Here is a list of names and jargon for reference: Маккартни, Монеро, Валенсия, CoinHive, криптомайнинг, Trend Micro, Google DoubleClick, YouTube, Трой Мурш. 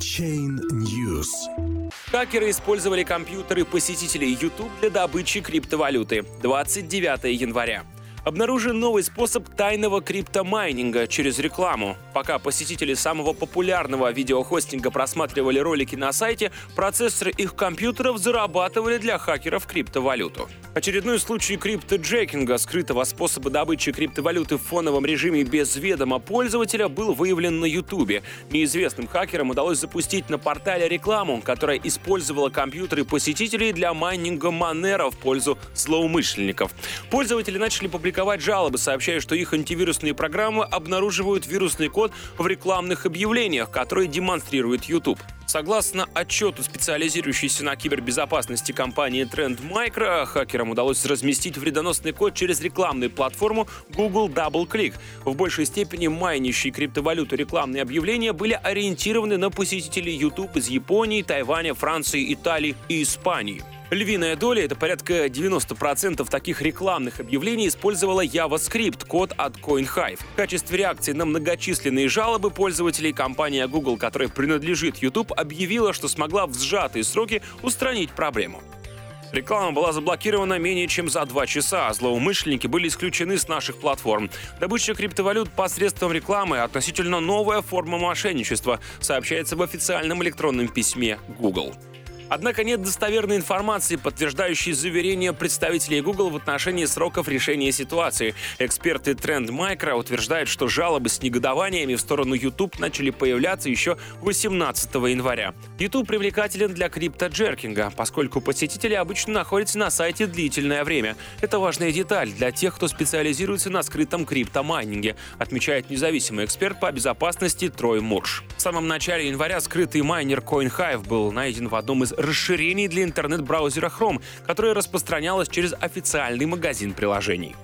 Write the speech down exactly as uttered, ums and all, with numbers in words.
Blockchain News. Хакеры использовали компьютеры посетителей YouTube для добычи криптовалюты. двадцать девятого января. Обнаружен новый способ тайного криптомайнинга через рекламу. Пока посетители самого популярного видеохостинга просматривали ролики на сайте, процессоры их компьютеров зарабатывали для хакеров криптовалюту. Очередной случай криптоджекинга, скрытого способа добычи криптовалюты в фоновом режиме без ведома пользователя, был выявлен на YouTube. Неизвестным хакерам удалось запустить на портале рекламу, которая использовала компьютеры посетителей для майнинга Монеро в пользу злоумышленников. Пользователи начали публиковать жалобы, сообщая, что их антивирусные программы обнаруживают вирусный код в рекламных объявлениях, которые демонстрирует YouTube. Согласно отчету специализирующейся на кибербезопасности компании Trend Micro, хакерам удалось разместить вредоносный код через рекламную платформу Google DoubleClick. В большей степени майнящие криптовалюту рекламные объявления были ориентированы на посетителей YouTube из Японии, Тайваня, Франции, Италии и Испании. Львиная доля, это порядка девяносто процентов таких рекламных объявлений, использовала JavaScript, код от CoinHive. В качестве реакции на многочисленные жалобы пользователей компания Google, которой принадлежит YouTube, объявила, что смогла в сжатые сроки устранить проблему. Реклама была заблокирована менее чем за два часа, а злоумышленники были исключены с наших платформ. Добыча криптовалют посредством рекламы – относительно новая форма мошенничества, сообщается в официальном электронном письме Google. Однако нет достоверной информации, подтверждающей заверения представителей Google в отношении сроков решения ситуации. Эксперты Trend Micro утверждают, что жалобы с негодованиями в сторону YouTube начали появляться еще восемнадцатого января. YouTube привлекателен для криптоджеркинга, поскольку посетители обычно находятся на сайте длительное время. Это важная деталь для тех, кто специализируется на скрытом криптомайнинге, отмечает независимый эксперт по безопасности Трой Мурш. В самом начале января скрытый майнер CoinHive был найден в одном из расширений для интернет-браузера Chrome, которое распространялось через официальный магазин приложений.